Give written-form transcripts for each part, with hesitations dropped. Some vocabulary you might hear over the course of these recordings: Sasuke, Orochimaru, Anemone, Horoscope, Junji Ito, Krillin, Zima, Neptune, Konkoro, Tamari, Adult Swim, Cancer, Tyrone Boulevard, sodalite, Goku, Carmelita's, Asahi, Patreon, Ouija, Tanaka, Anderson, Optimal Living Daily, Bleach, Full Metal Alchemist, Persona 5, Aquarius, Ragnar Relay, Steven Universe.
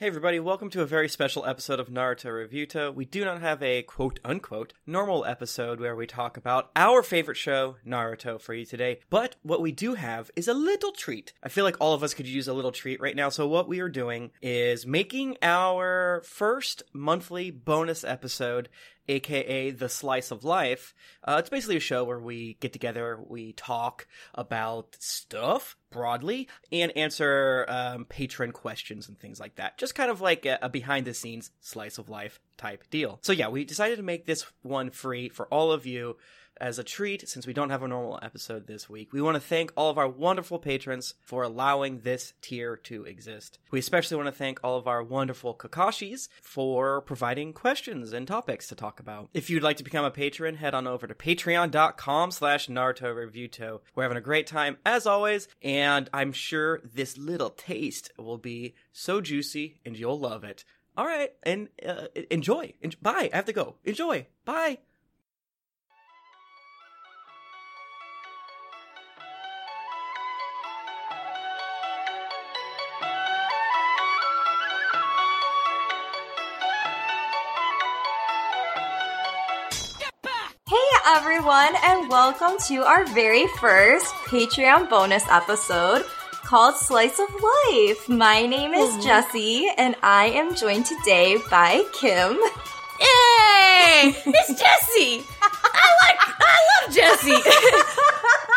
Hey everybody, welcome to a very special episode of Naruto Reviewto. We do not have a quote-unquote normal episode where we talk about our favorite show, Naruto, for you today, but what we do have is a little treat. I feel like all of us could use a little treat right now, so what we are doing is making our first monthly bonus episode, aka The Slice of Life. It's basically a show where we get together, we talk about stuff broadly, and answer patron questions and things like that. Just kind of like a behind-the-scenes Slice of Life type deal. So yeah, we decided to make this one free for all of you as a treat, since we don't have a normal episode this week. We want to thank all of our wonderful patrons for allowing this tier to exist. We especially want to thank all of our wonderful Kakashis for providing questions and topics to talk about. If you'd like to become a patron, head on over to patreon.com/NarutoReviewto. We're having a great time, as always, and I'm sure this little taste will be so juicy and you'll love it. All right, and enjoy. Bye. I have to go. Enjoy. Bye. Everyone, and welcome to our very first Patreon bonus episode called Slice of Life. My name is Jessie, and I am joined today by Kim. Yay! It's Jessie! I love Jessie!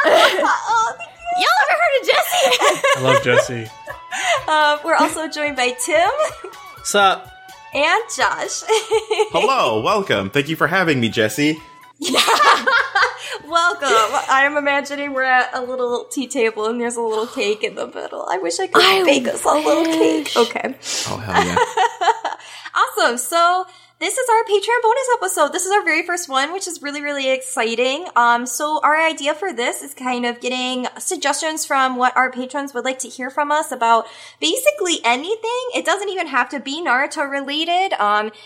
Oh, thank you. Y'all ever heard of Jessie? I love Jessie. We're also joined by Tim. Sup? And Josh. Hello, welcome. Thank you for having me, Jessie. Yeah. Welcome. I'm imagining we're at a little tea table and there's a little cake in the middle. I wish I could bake us a little cake. Okay. Oh, hell yeah. Awesome. So this is our Patreon bonus episode. This is our very first one, which is really, really exciting. So our idea for this is kind of getting suggestions from what our patrons would like to hear from us about basically anything. It doesn't even have to be Naruto related.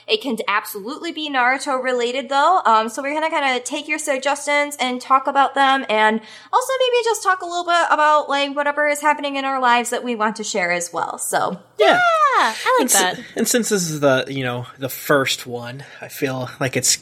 It can absolutely be Naruto related though. So we're going to kind of take your suggestions and talk about them, and also maybe just talk a little bit about like whatever is happening in our lives that we want to share as well. So yeah, I like that. And since this is the, you know, the first one, I feel like it's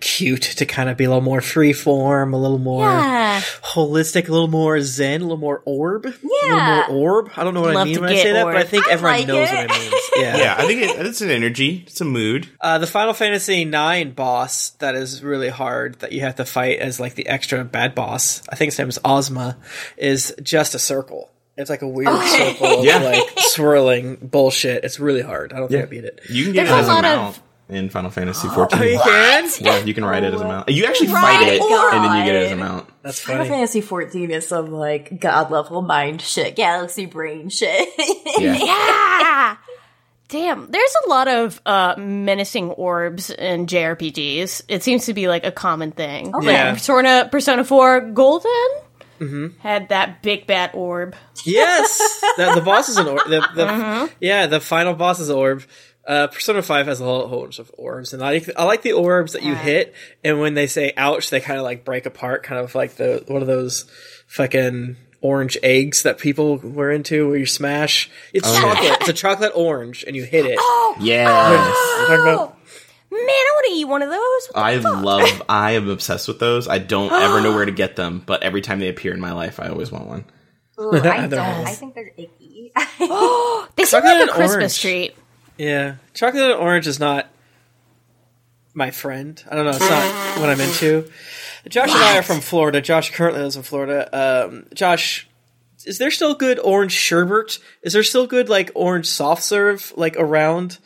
cute to kind of be a little more freeform, a little more holistic, a little more zen, a little more orb. Yeah. A little more orb. I don't know what I mean when I say that, but I think everyone knows what I mean. Yeah. Yeah, I think it's an energy. It's a mood. The Final Fantasy 9 boss that is really hard that you have to fight as like the extra bad boss, I think his name is Ozma, is just a circle. It's like a weird circle of like swirling bullshit. It's really hard. I don't think I beat it. You can get it as a mount in Final Fantasy 14. Oh, you can? Yeah, you can ride it as a mount. You actually fight it, and then you get it as a mount. That's funny. Final Fantasy 14 is some like god level mind shit, galaxy brain shit. Yeah. Yeah. Damn, there's a lot of menacing orbs in JRPGs. It seems to be like a common thing. Okay. Yeah. Persona 4 Golden? Mm-hmm. Had that big bat orb. Yes, the boss is an orb. Yeah, the final boss is an orb. Persona 5 has a whole bunch of orbs, and I like the orbs that you hit, and when they say "ouch," they kind of like break apart, kind of like the one of those fucking orange eggs that people were into, where you smash. It's chocolate. Yeah. It's a chocolate orange, and you hit it. Oh, yes. Oh. Man, I want to eat one of those. I am obsessed with those. I don't ever know where to get them, but every time they appear in my life, I always want one. Ooh, I think they're icky. They seem like a Christmas treat. Yeah. Chocolate and orange is not my friend. I don't know. It's not what I'm into. Josh and I are from Florida. Josh currently lives in Florida. Josh, is there still good orange sherbet? Is there still good, like, orange soft serve, like, around?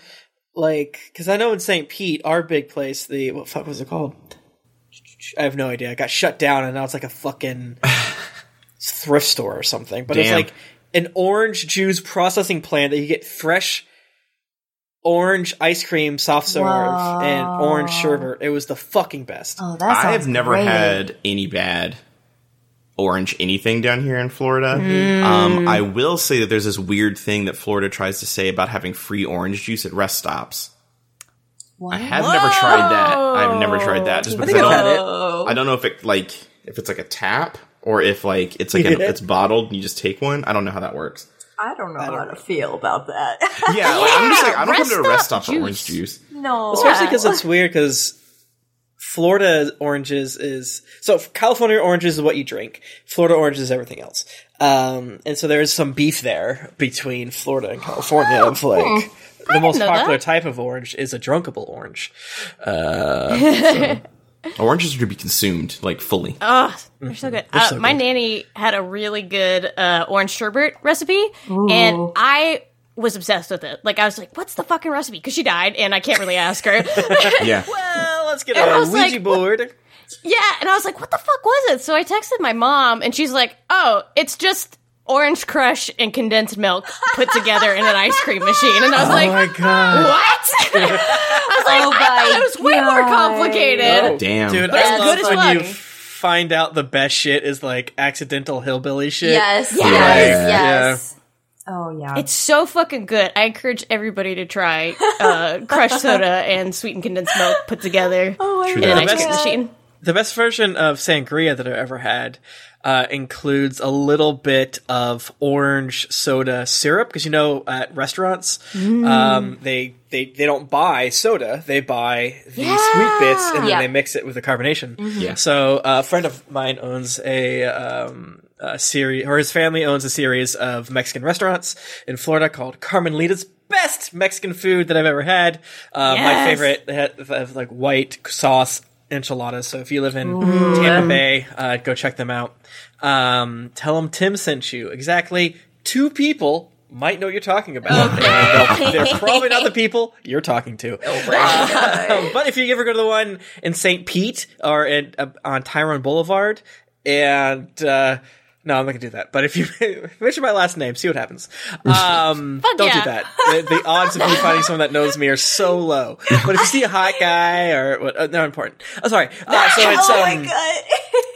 Like, because I know in St. Pete, our big place, what fuck was it called? I have no idea. It got shut down, and now it's like a fucking thrift store or something. But It's like an orange juice processing plant that you get fresh orange ice cream, soft serve, and orange sherbet. It was the fucking best. Oh, that sounds great. I have never had any bad orange anything down here in Florida. Mm. I will say that there's this weird thing that Florida tries to say about having free orange juice at rest stops. What? I have never tried that. Just because I don't know if it like if it's like a tap or if like it's bottled and you just take one. I don't know how that works. I don't know how to feel about that. Yeah, like, I'm just like, I don't come to a rest stop for orange juice. No. Especially because it's weird because Florida oranges is... So California oranges is what you drink. Florida oranges is everything else. And so there is some beef there between Florida and California. Oh, like, the most popular type of orange is a drunkable orange. Oranges are to be consumed, like, fully. Oh, they're so good. They're so my good. Nanny had a really good orange sherbet recipe, and I was obsessed with it. Like, I was like, what's the fucking recipe? Because she died, and I can't really ask her. Well, let's get a Ouija board. Yeah, and I was like, what the fuck was it? So I texted my mom, and she's like, oh, it's just Orange Crush and condensed milk put together in an ice cream machine. And I was like, my God. What? I was like, I thought it was way more complicated. Oh, damn. Dude, but I love when you find out the best shit is like accidental hillbilly shit. Yes. Yeah. Oh, yeah. It's so fucking good. I encourage everybody to try crushed soda and sweetened condensed milk put together in an ice cream machine. The best version of sangria that I've ever had includes a little bit of orange soda syrup, because you know at restaurants they don't buy soda, they buy the sweet bits, and then they mix it with the carbonation. So a friend of mine owns a series, or his family owns a series of Mexican restaurants in Florida called Carmelita's. Best Mexican food that I've ever had. My favorite, they have like white sauce enchiladas. So if you live in Tampa Bay, go check them out. Tell them Tim sent you. Exactly 2 people might know what you're talking about. And they're probably not the people you're talking to. But if you ever go to the one in St. Pete or on Tyrone Boulevard, and no, I'm not going to do that. But if you mention my last name, see what happens. Don't do that. The odds of me finding someone that knows me are so low. But if you see a hot guy or what, not important. Oh, sorry. So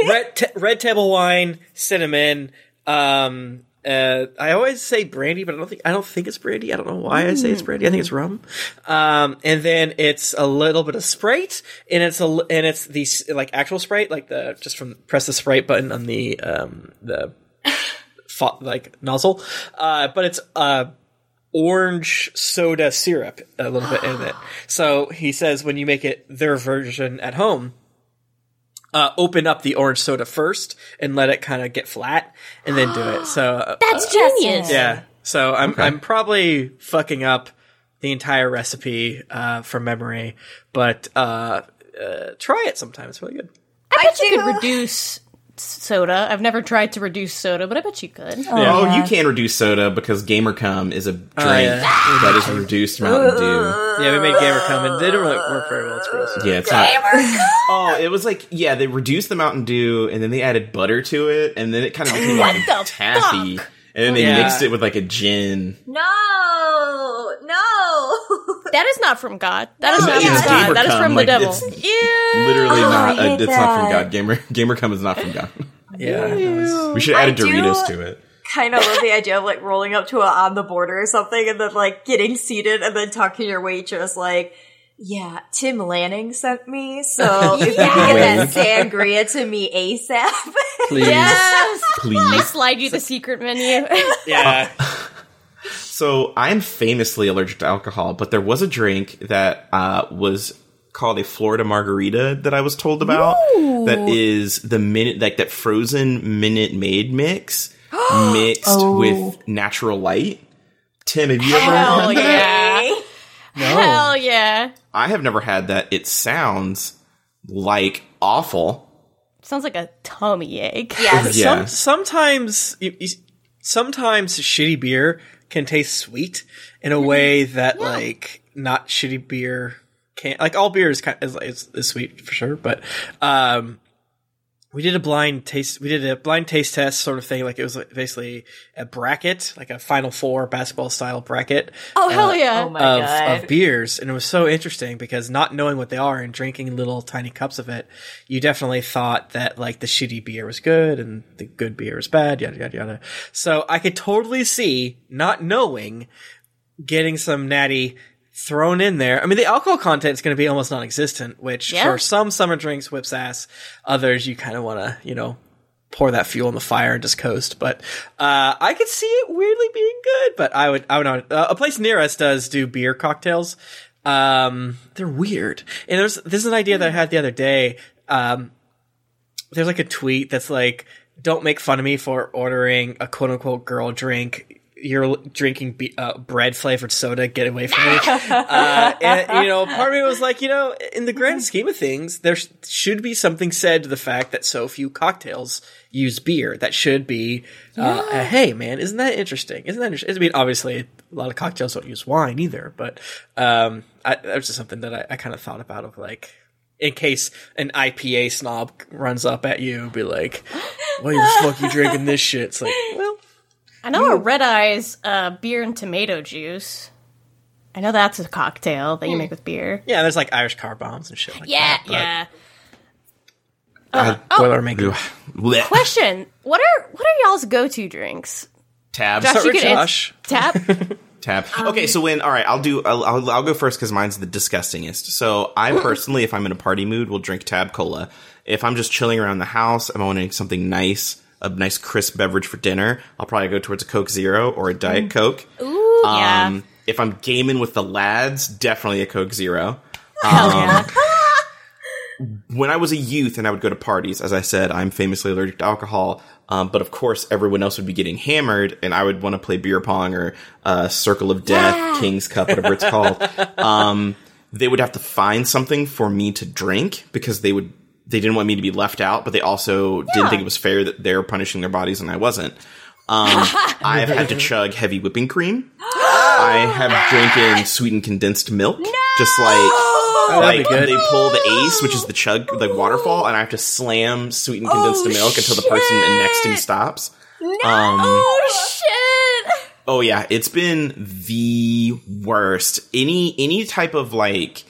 it's red table wine, cinnamon. I always say brandy, but I don't think it's brandy. I don't know why I say it's brandy. I think it's rum. And then it's a little bit of Sprite, and it's the like actual Sprite, like the just from press the Sprite button on the like nozzle. But it's orange soda syrup a little bit in it. So he says when you make it their version at home, open up the orange soda first and let it kind of get flat, and then do it. So that's genius. Yeah. So I'm probably fucking up the entire recipe from memory, but try it sometime. It's really good. I bet you could reduce soda. I've never tried to reduce soda, but I bet you could. You can reduce soda because Gamercom is a drink that is reduced Mountain Dew. Yeah, we made Gamercom and it didn't really work very well. It's gross. Yeah, it's Gamercom. It was like they reduced the Mountain Dew and then they added butter to it and then it kind of became like taffy. And then they mixed it with like a gin. No. That is not from God. That is not from God. That is from the devil. It's literally not. It's not from God. Gamercom is not from God. Yeah. We should add Doritos to it. Kind of love the idea of like rolling up to a on the border or something, and then like getting seated, and then talking to your waitress like, yeah, Tim Lanning sent me, so if you can get that sangria to me ASAP. Please. Yes. Please. I slide you the secret menu. Yeah. So I'm famously allergic to alcohol, but there was a drink that was called a Florida margarita that I was told about. Ooh. That is the minute, like that frozen Minute Maid mix mixed with natural light. Tim, have you ever had that? Yeah. No. Hell yeah. I have never had that. It sounds like awful. Sounds like a tummy ache. Yes. Yeah. Sometimes shitty beer can taste sweet in a way that like not shitty beer can. Like all beer is kind of is sweet for sure, but we did a blind taste test sort of thing. Like it was basically a bracket, like a Final Four basketball style bracket. Oh hell yeah! Oh my God. Of beers, and it was so interesting because not knowing what they are and drinking little tiny cups of it, you definitely thought that like the shitty beer was good and the good beer was bad. Yada yada yada. So I could totally see not knowing, getting some natty thrown in there. I mean, the alcohol content is going to be almost non-existent, which for some summer drinks whips ass. Others, you kind of want to, pour that fuel in the fire and just coast. But I could see it weirdly being good. But I would not. A place near us does do beer cocktails. They're weird. And this is an idea that I had the other day. There's like a tweet that's like, "Don't make fun of me for ordering a quote unquote girl drink. You're drinking bread flavored soda. Get away from me." And, part of me was like, in the grand scheme of things, there should be something said to the fact that so few cocktails use beer. That should be, hey man, isn't that interesting? I mean, obviously a lot of cocktails don't use wine either, but, that was just something that I kind of thought about, of like, in case an IPA snob runs up at you and be like, "Why the fuck you drinking this shit?" It's like, well, I know a Red Eye's beer and tomato juice. I know that's a cocktail that you make with beer. Yeah, there's like Irish car bombs and shit like that. Yeah, question: What are y'all's go-to drinks? Tab. Josh, you can answer. Tab. Tab. Okay, so I'll go first because mine's the disgustingest. So I personally, if I'm in a party mood, will drink Tab Cola. If I'm just chilling around the house, I'm wanting something nice, a nice crisp beverage for dinner, I'll probably go towards a Coke Zero or a Diet Coke. Ooh, yeah. If I'm gaming with the lads, definitely a Coke Zero. Hell yeah. When I was a youth and I would go to parties, as I said, I'm famously allergic to alcohol. But of course, everyone else would be getting hammered, and I would want to play beer pong or Circle of Death, King's Cup, whatever it's called. They would have to find something for me to drink because they didn't want me to be left out, but they also didn't think it was fair that they were punishing their bodies and I wasn't. I've had to chug heavy whipping cream. I have drinking sweetened condensed milk, just like. Oh, like, they pull the ace, which is the chug, like waterfall, and I have to slam sweetened condensed milk until the person next to me stops. No, shit! Oh yeah, it's been the worst. Any type of like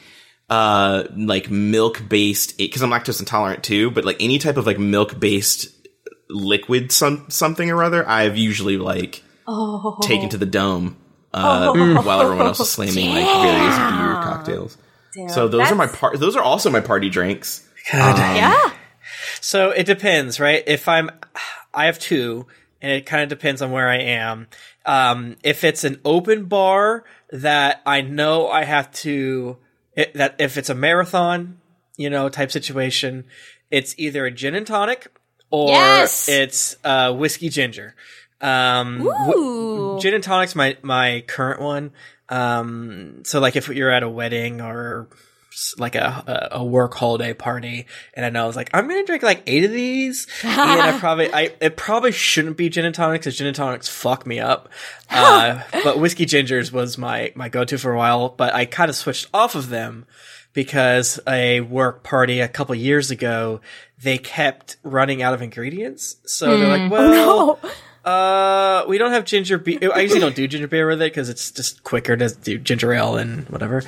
milk based, because I'm lactose intolerant too, but like any type of like milk based liquid, something or other, I've usually like taken to the dome while everyone else is slamming like various beer cocktails. Damn, so those are also my party drinks. God. Yeah. So it depends, right? If I have two, and it kind of depends on where I am. If it's an open bar that I know I have to, that if it's a marathon, type situation, it's either a gin and tonic or it's whiskey ginger. Gin and tonic's my current one. So like if you're at a wedding or like a work holiday party, and I know I was like, I'm going to drink like 8 of these, and it probably shouldn't be gin and tonic because gin and tonics fuck me up. But whiskey gingers was my go-to for a while, but I kind of switched off of them because a work party a couple years ago, they kept running out of ingredients. So they're like, well, no. We don't have ginger beer. I usually don't do ginger beer with it because it's just quicker to do ginger ale and whatever.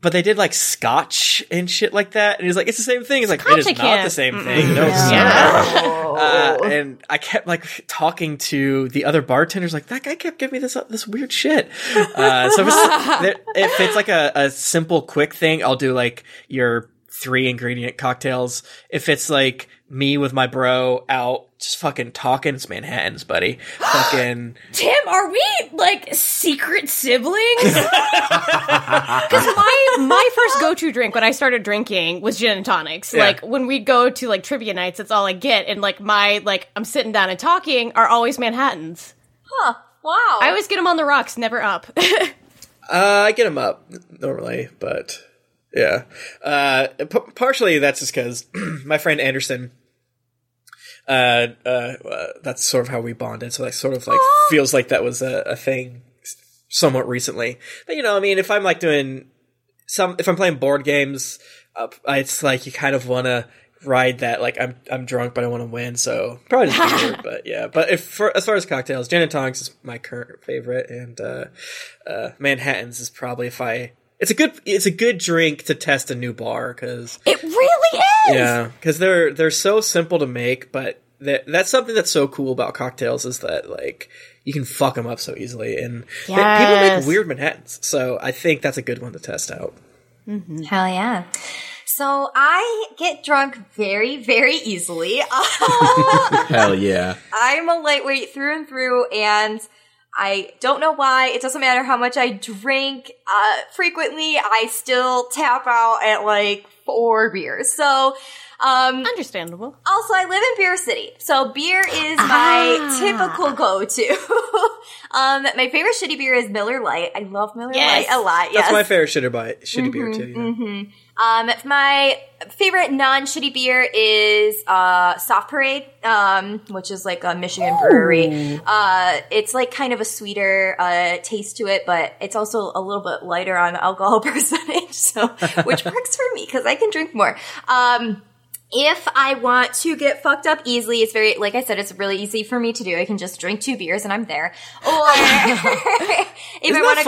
But they did like scotch and shit like that, and he's like, "It's the same thing." It's like scotch, it is not the same thing. No, and I kept like talking to the other bartenders, like that guy kept giving me this weird shit. So if it's like a simple quick thing, I'll do like your 3 ingredient cocktails. If it's like me with my bro out just fucking talking, it's Manhattans, buddy. Fucking Tim, are we like secret siblings? Because my first go-to drink when I started drinking was gin and tonics. Yeah. Like when we go to like trivia nights, that's all I get, and like my I'm sitting down and talking are always Manhattans. Huh? Wow. I always get them on the rocks, never up. I get them up normally, but yeah. Partially that's just because my friend Anderson. That's sort of how we bonded. So that sort of like feels like that was a thing somewhat recently. But I mean, if I'm like doing if I'm playing board games, it's like you kind of want to ride that. Like I'm drunk, but I want to win. So probably just weird, but yeah. But as far as cocktails, gin and tonics is my current favorite, and Manhattans is probably it's a good drink to test a new bar, because it really is. Yeah, because they're so simple to make, but that's something that's so cool about cocktails is that like you can fuck them up so easily, and people make weird Manhattans. So I think that's a good one to test out. Mm-hmm. Hell yeah! So I get drunk very, very easily. Hell yeah. I'm a lightweight through and through, and I don't know why. It doesn't matter how much I drink. Frequently, I still tap out at like 4 beers. So, understandable. Also, I live in Beer City, so beer is my typical go-to. My favorite shitty beer is Miller Lite. I love Miller Lite a lot. Yes, that's my favorite shitty beer too. Yeah. My favorite non-shitty beer is Soft Parade, which is like a Michigan brewery. It's like kind of a sweeter taste to it, but it's also a little bit lighter on alcohol percentage, so which works for me because I can drink more. If I want to get fucked up easily, it's very, like I said, it's really easy for me to do. I can just drink 2 beers and I'm there. Or if I want to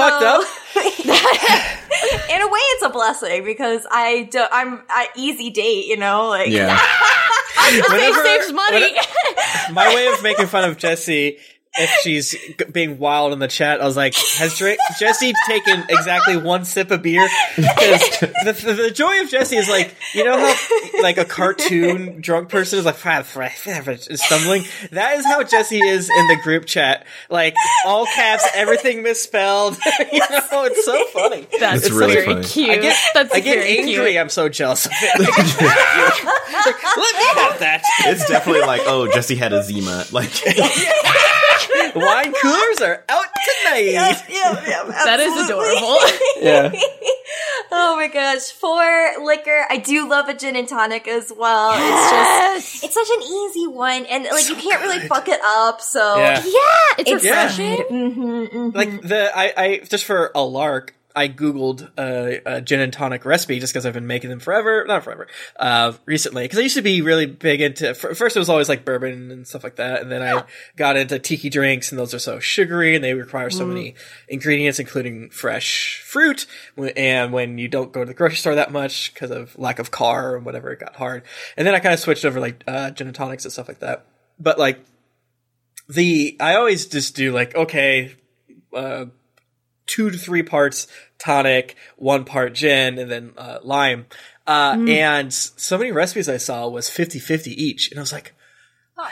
go, in a way, it's a blessing because I'm an easy date, you know. Like, yeah, it saves money. My way of making fun of Jessie, if she's being wild in the chat, I was like, has Jessie taken exactly 1 sip of beer? Because the joy of Jessie is like, you know how like a cartoon drunk person is like, is stumbling? That is how Jessie is in the group chat. Like, all caps, everything misspelled. You know, it's so funny. That's really very funny. Cute. I get angry. Cute. I'm so jealous of it. It's like, let me have that. It's definitely like, oh, Jessie had a Zima. Like... Wine coolers are out tonight. Yeah, that is adorable. Yeah. Oh my gosh. For liquor, I do love a gin and tonic as well. Yes! It's such an easy one, and like so you can't really fuck it up. So it's refreshing. Yeah. Mm-hmm. Like I just for a lark, I googled a gin and tonic recipe just because I've been making them recently. Because I used to be really big into, first it was always like bourbon and stuff like that, and then I got into tiki drinks, and those are so sugary, and they require so many ingredients, including fresh fruit, and when you don't go to the grocery store that much because of lack of car or whatever, it got hard. And then I kind of switched over like gin and tonics and stuff like that. But like, I always just do like, 2 to 3 parts tonic, 1 part gin, and then lime. And so many recipes I saw was 50-50 each. And I was like,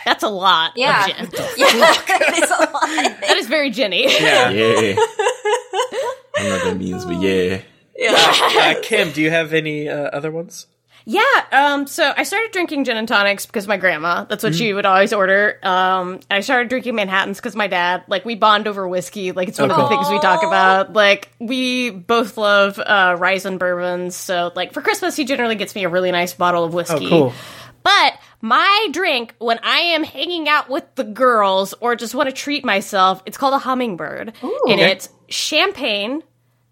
that's a lot of gin. It's a lot. That is very ginny. Yeah. I don't know what that means, but yeah. Kim, do you have any other ones? Yeah, so I started drinking gin and tonics because my grandma, that's what she would always order. I started drinking Manhattans because my dad, like, we bond over whiskey. Like, it's one of the things we talk about. Like, we both love Raisin bourbons. So, like, for Christmas, he generally gets me a really nice bottle of whiskey. Oh, cool. But my drink, when I am hanging out with the girls or just want to treat myself, it's called a Hummingbird. Ooh, and it's champagne,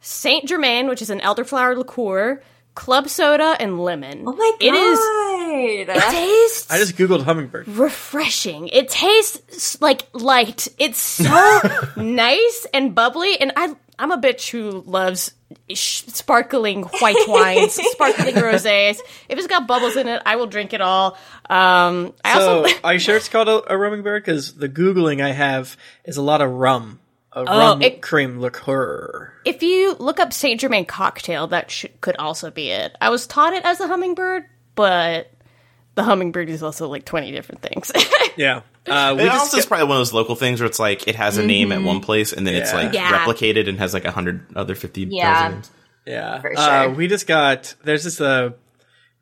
Saint Germain, which is an elderflower liqueur, club soda, and lemon. Oh my god. It tastes... I just googled Hummingbird. Refreshing. It tastes like light. It's so nice and bubbly, and I'm a bitch who loves sparkling white wines, sparkling rosés. If it's got bubbles in it, I will drink it all. Are you sure it's called a Hummingbird? Because the googling I have is a lot of rum. A rum cream liqueur. If you look up Saint Germain cocktail, that could also be it. I was taught it as the Hummingbird, but the Hummingbird is also like 20 different things. It's probably one of those local things where it's like it has a name at one place and then it's like replicated and has like 100 other 50 names. Yeah, for sure. We just got there's this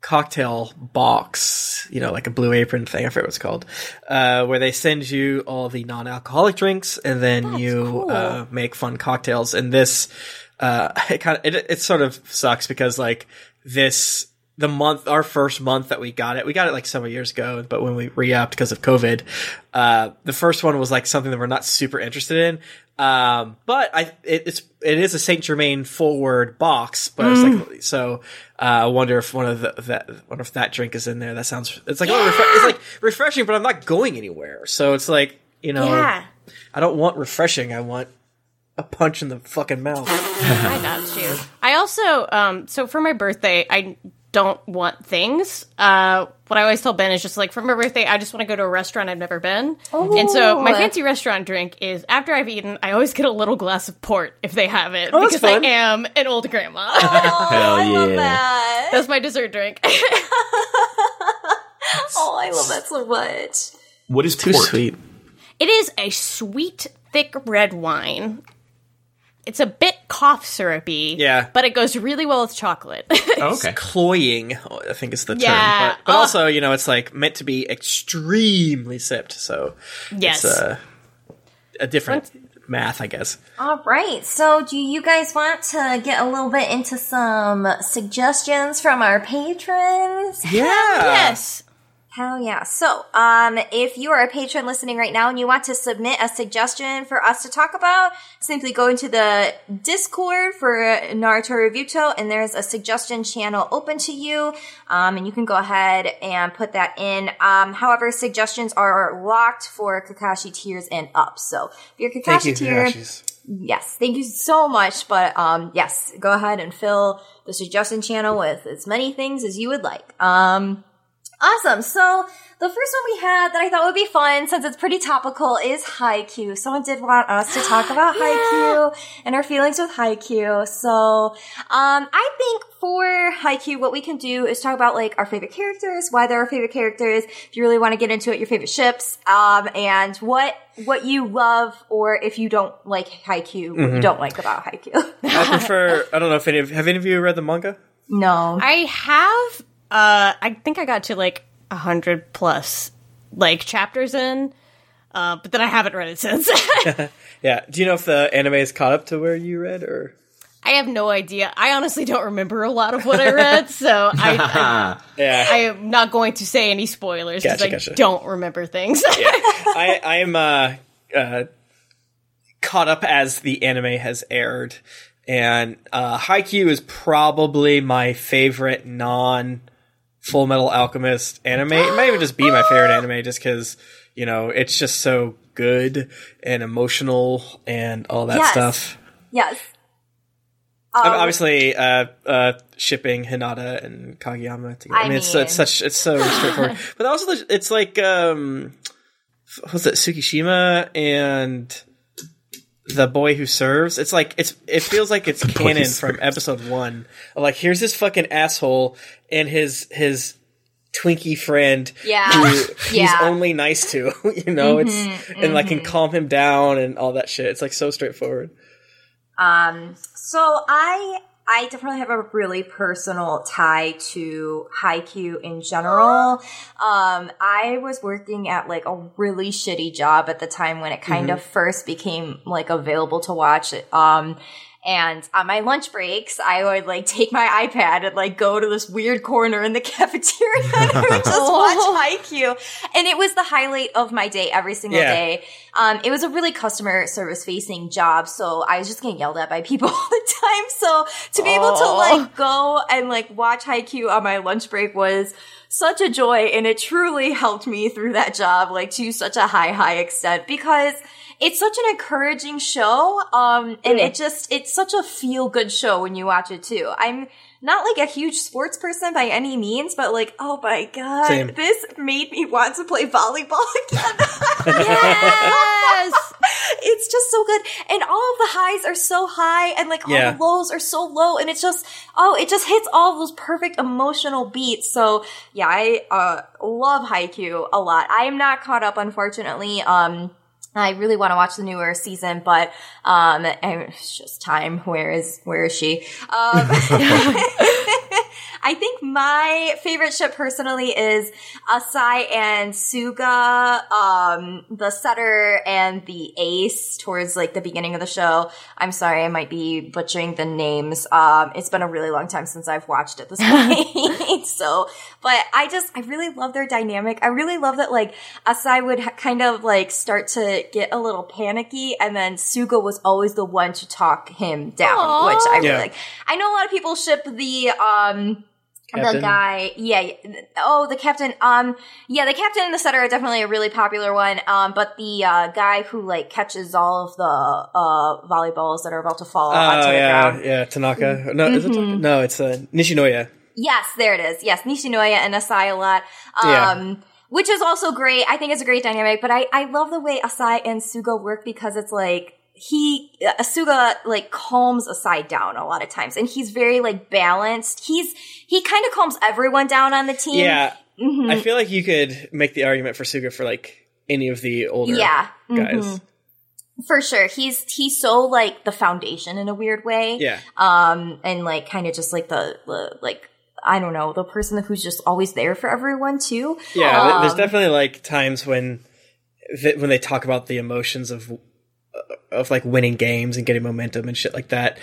cocktail box, you know, like a Blue Apron thing, I forget what it's called, where they send you all the non-alcoholic drinks and then make fun cocktails. And this, it sort of sucks because like our first month that we got it like several years ago, but when we re-upped because of COVID, the first one was like something that we're not super interested in. But it is a Saint Germain forward box, but it's like, so I wonder if that drink is in there. That sounds, it's like it's like refreshing, but I'm not going anywhere. So it's like, you know, I don't want refreshing. I want a punch in the fucking mouth. I got you. I also so for my birthday, I don't want things. What I always tell Ben is just like, for my birthday, I just want to go to a restaurant I've never been. Oh. And so my fancy restaurant drink is, after I've eaten, I always get a little glass of port if they have it. Oh, because I am an old grandma. Oh, I love that. That's my dessert drink. Oh, I love that so much. What is port? Too sweet. It is a sweet, thick red wine. It's a bit cough syrupy, yeah, but it goes really well with chocolate. Oh, okay. Cloying, I think is the term. But also, you know, it's like meant to be extremely sipped, so yes. It's a different math, I guess. All right, so do you guys want to get a little bit into some suggestions from our patrons? Yeah. Yes. Hell yeah. So, if you are a patron listening right now and you want to submit a suggestion for us to talk about, simply go into the Discord for Naruto Reviewto, and there's a suggestion channel open to you, and you can go ahead and put that in. However, suggestions are locked for Kakashi tiers and up. So, if you're Kakashi tier, yes, thank you so much, but yes, go ahead and fill the suggestion channel with as many things as you would like. Awesome. So the first one we had that I thought would be fun, since it's pretty topical, is Haikyuu. Someone did want us to talk about Haikyuu and our feelings with Haikyuu. So I think for Haikyuu, what we can do is talk about like our favorite characters, why they're our favorite characters, if you really want to get into it, your favorite ships, and what you love, or if you don't like Haikyuu, what you don't like about Haikyuu. I don't know if any of you read the manga? No. I have. I think I got to, 100+ chapters in, but then I haven't read it since. Yeah. Do you know if the anime is caught up to where you read, or? I have no idea. I honestly don't remember a lot of what I read, so I am not going to say any spoilers, because I don't remember things. Yeah. I am caught up as the anime has aired, and Haikyuu is probably my favorite Full Metal Alchemist anime. It might even just be my favorite anime just because, you know, it's just so good and emotional and all that stuff. Yes. I'm obviously shipping Hinata and Kageyama together. I mean, it's so straightforward. But also, it's like, what's that, Tsukishima and the boy who serves. It's like it feels like it's canon from episode 1. Like, here's this fucking asshole and his Twinkie friend, who he's only nice to. You know, it's can calm him down and all that shit. It's like so straightforward. So I definitely have a really personal tie to Haikyuu in general. I was working at a really shitty job at the time when it kind of first became available to watch. And on my lunch breaks, I would take my iPad and go to this weird corner in the cafeteria and I would just watch Haikyuu. And it was the highlight of my day every single day. It was a really customer service facing job, so I was just getting yelled at by people all the time. So to be able to go and watch Haikyuu on my lunch break was such a joy, and it truly helped me through that job to such a high extent, because it's such an encouraging show, and it's such a feel-good show when you watch it, too. I'm not, a huge sports person by any means, but, oh, my God. Same. This made me want to play volleyball again. Yes! It's just so good. And all of the highs are so high, and, all the lows are so low, and it's just, it just hits all those perfect emotional beats. So, yeah, I love Haikyuu a lot. I am not caught up, unfortunately. I really want to watch the newer season, but it's just time. Where is she? I think my favorite ship personally is Asahi and Suga, the setter and the ace towards the beginning of the show. I'm sorry, I might be butchering the names. It's been a really long time since I've watched it this point. So, but I really love their dynamic. I really love that Asahi would kind of start to get a little panicky, and then Suga was always the one to talk him down, which I really like. I know a lot of people ship the, captain. The guy, the captain, the captain and the setter are definitely a really popular one, but the guy who, catches all of the, volleyballs that are about to fall onto the ground. Tanaka. No, is it Tanaka? No, it's Nishinoya. Yes, there it is. Yes, Nishinoya and Asahi a lot. Which is also great. I think it's a great dynamic, but I love the way Asahi and Suga work because it's like Suga like calms Asahi down a lot of times, and he's very like balanced. He kind of calms everyone down on the team. Yeah. Mm-hmm. I feel like you could make the argument for Suga for like any of the older guys. Mm-hmm. For sure. He's so like the foundation in a weird way. Yeah. And like kind of just like the like, I don't know, the person who's just always there for everyone too. Yeah. There's definitely like times when they talk about the emotions of like winning games and getting momentum and shit like that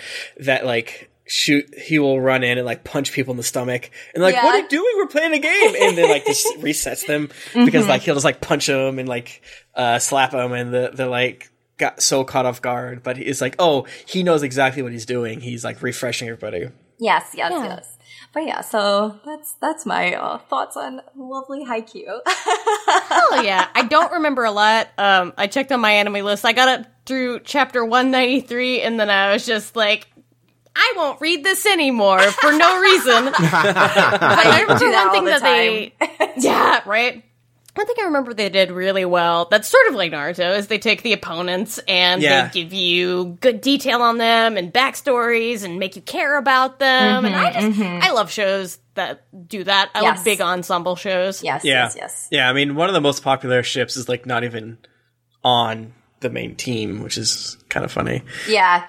like he will run in and like punch people in the stomach and like, what are you doing? We're playing a game. And then like just resets them because like he'll just like punch them and like, slap them and they're like, got so caught off guard, but it's like, oh, he knows exactly what he's doing. He's like refreshing everybody. Yes. But yeah, so that's my thoughts on lovely Haikyuu. Hell yeah. I don't remember a lot. I checked on my anime list. I got up through chapter 193, and then I was just like, I won't read this anymore for no reason. But I remember one thing that they... Yeah, right? One thing I remember they did really well, that's sort of like Naruto, is they take the opponents and they give you good detail on them and backstories and make you care about them. And I just, I love shows that do that. I love big ensemble shows. Yes. Yeah, I mean, one of the most popular ships is like not even on the main team, which is kind of funny. Yeah.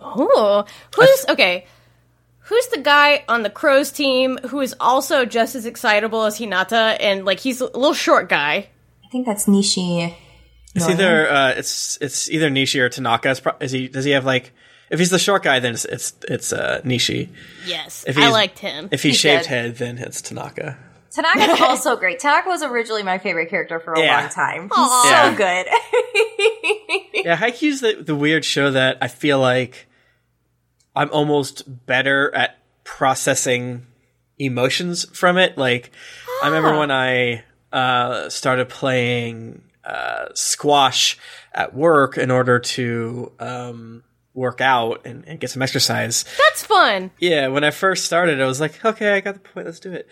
Oh, Who's the guy on the Crow's team who is also just as excitable as Hinata? And, like, he's a little short guy. I think that's Nishi. It's either Nishi or Tanaka. Does he have, like... If he's the short guy, then it's Nishi. Yes, I liked him. If he's shaved head, then it's Tanaka. Tanaka's also great. Tanaka was originally my favorite character for a long time. He's so good. Yeah, Haikyuu's the weird show that I feel like... I'm almost better at processing emotions from it. Like, I remember when I started playing squash at work in order to work out and get some exercise. That's fun. Yeah, when I first started, I was like, okay, I got the point. Let's do it.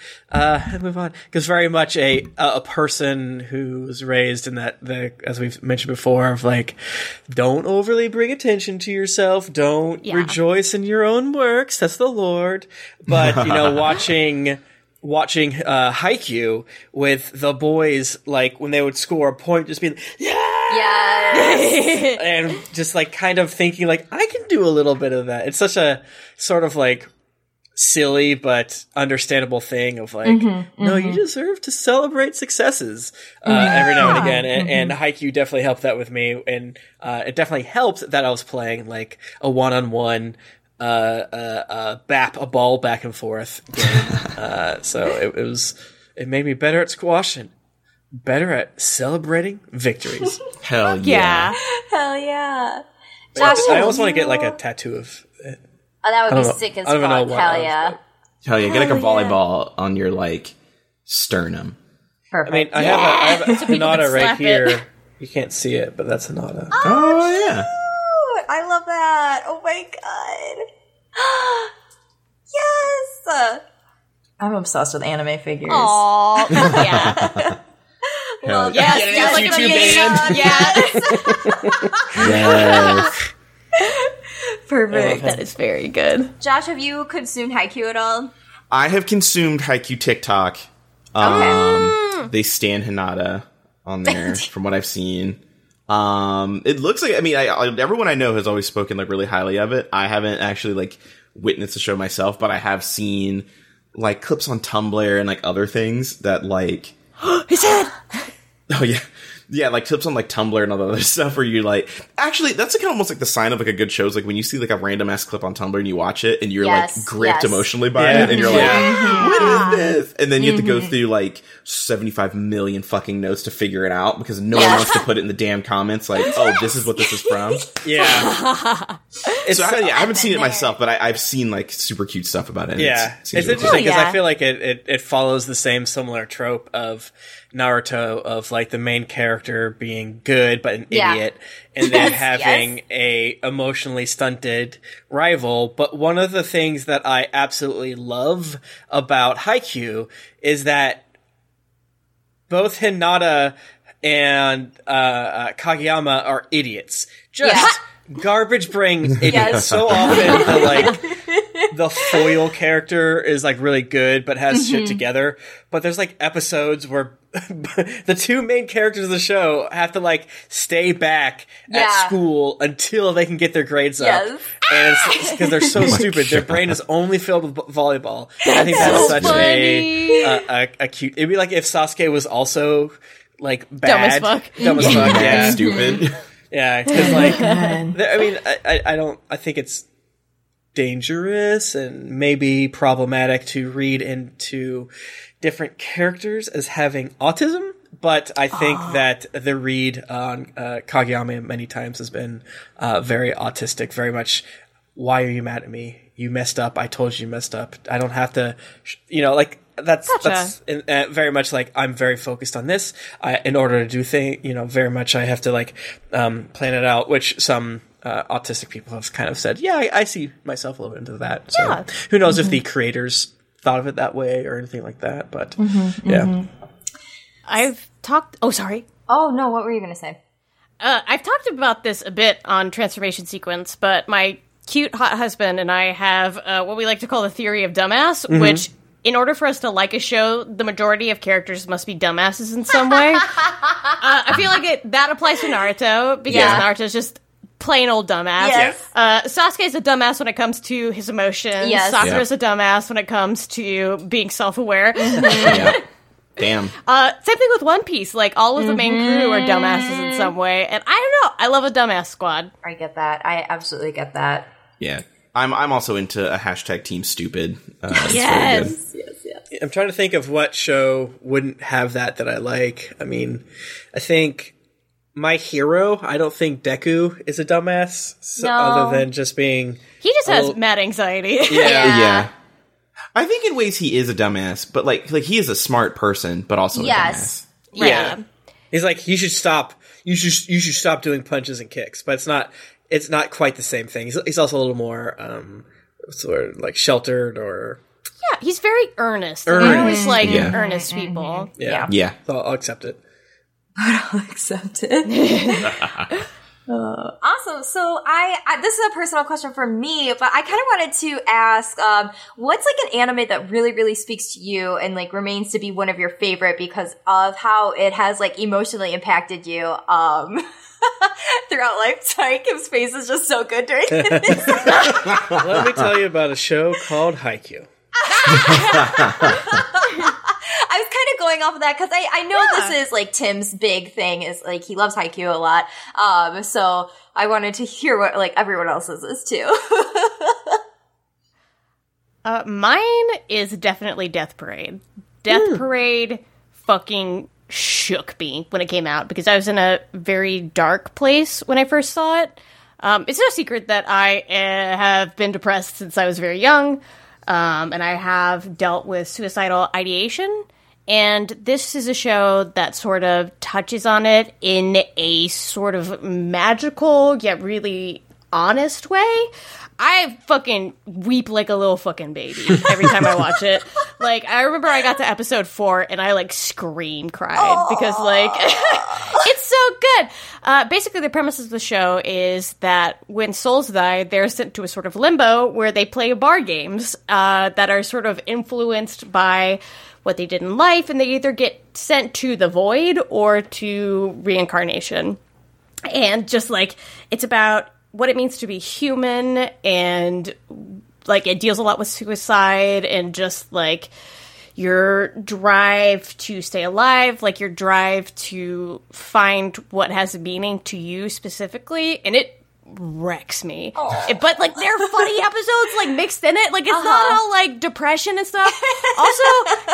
Move on. Because very much a person who was raised in that, as we've mentioned before, of like, don't overly bring attention to yourself. Don't rejoice in your own works. That's the Lord. But, you know, watching Haikyuu with the boys, like, when they would score a point, just being, yes! And just, like, kind of thinking, like, I can do a little bit of that. It's such a sort of, like, silly but understandable thing of, like, no, you deserve to celebrate successes every now and again. And Haikyuu definitely helped that with me. And it definitely helped that I was playing, like, a one-on-one a ball back and forth game. So it made me better at squash and better at celebrating victories. Hell yeah. Hell yeah. Josh, I almost want to get like a tattoo of it. Oh, that would be sick as fuck. Hell yeah. Hell yeah. Get like a volleyball on your like sternum. Perfect. I mean, I have a so Hinata right here. You can't see it, but that's Hinata. Oh yeah. I love that. Oh my god. Yes. I'm obsessed with anime figures. Aww. Yeah. Well, yes. Like YouTube band. Yes. Perfect. That is very good. Josh, have you consumed Haikyuu at all? I have consumed Haikyuu TikTok. They stan Hinata on there from what I've seen. It looks like, I mean, everyone I know has always spoken like really highly of it. I haven't actually like witnessed the show myself, but I have seen like clips on Tumblr and like other things that like, his head! Oh, yeah. Yeah, like clips on like Tumblr and all that other stuff where you like, actually, that's kind of almost like the sign of like a good show is like when you see like a random ass clip on Tumblr and you watch it and you're like gripped emotionally by it and you're like, what is this? And then you have to go through like 75 million fucking notes to figure it out because no one wants to put it in the damn comments like, oh, this is what this is from. Yeah. It's so I haven't seen it myself, but I've seen like super cute stuff about it. And yeah, it's interesting because I feel like it follows the same similar trope of Naruto of like the main character being good but an idiot, and then having a emotionally stunted rival. But one of the things that I absolutely love about Haikyuu is that both Hinata and Kageyama are idiots. Just garbage brain idiots. So often the like the foil character is like really good but has shit together. But there's like episodes where the two main characters of the show have to like stay back at school until they can get their grades up, and it's because they're so stupid. Their brain is only filled with volleyball. I think that's such a cute. It'd be like if Sasuke was also like bad, dumb as fuck, stupid. Yeah, because like, I mean, I don't. I think it's dangerous and maybe problematic to read into different characters as having autism, but I think that the read on Kageyama many times has been very autistic. Very much, why are you mad at me? You messed up. I told you messed up. I don't have to, like. That's very much like I'm very focused on this. In order to do things, very much I have to like plan it out, which some autistic people have kind of said, I see myself a little bit into that. So who knows if the creators thought of it that way or anything like that, but I've talked... Oh, sorry. Oh, no, what were you going to say? I've talked about this a bit on Transformation Sequence, but my cute hot husband and I have what we like to call the theory of dumbass, which... In order for us to like a show, the majority of characters must be dumbasses in some way. I feel like that applies to Naruto, because Naruto's just plain old dumbass. Yes. Sasuke's a dumbass when it comes to his emotions. Yes. Sakura's a dumbass when it comes to being self-aware. Damn. Same thing with One Piece. Like, all of the main crew are dumbasses in some way. And I don't know. I love a dumbass squad. I get that. I absolutely get that. Yeah. I'm also into a hashtag Team Stupid. Yes. I'm trying to think of what show wouldn't have that I like. I mean, I think My Hero. I don't think Deku is a dumbass, other than just being. He just has mad anxiety. Yeah. I think in ways he is a dumbass, but like he is a smart person, but also a dumbass. Right. Yeah. He's like, you should stop. You should stop doing punches and kicks, but it's not. It's not quite the same thing. He's also a little more sort of like sheltered or... Yeah, he's very earnest. I always like earnest people. Yeah. So I'll accept it. Awesome. So this is a personal question for me, but I kind of wanted to ask, what's like an anime that really, really speaks to you and like remains to be one of your favorite because of how it has like emotionally impacted you? Throughout life. Sorry, Kim's face is just so good during this. Let me tell you about a show called Haikyuu. I was kind of going off of that because I know this is like Tim's big thing is like he loves Haikyuu a lot. So I wanted to hear what like everyone else's is too. Mine is definitely Death Parade. Death Parade fucking shook me when it came out because I was in a very dark place when I first saw it. It's no secret that I have been depressed since I was very young, and I have dealt with suicidal ideation, and this is a show that sort of touches on it in a sort of magical yet really honest way. I fucking weep like a little fucking baby every time I watch it. Like, I remember I got to episode 4 and I, like, cried. Aww. Because, like, it's so good. Basically, the premise of the show is that when souls die, they're sent to a sort of limbo where they play bar games that are sort of influenced by what they did in life, and they either get sent to the void or to reincarnation. And just, like, it's about what it means to be human, and like it deals a lot with suicide and just like your drive to stay alive, like your drive to find what has meaning to you specifically. And it wrecks me. Oh. But, like, there are funny episodes, like, mixed in it. Like, it's not all, like, depression and stuff. Also,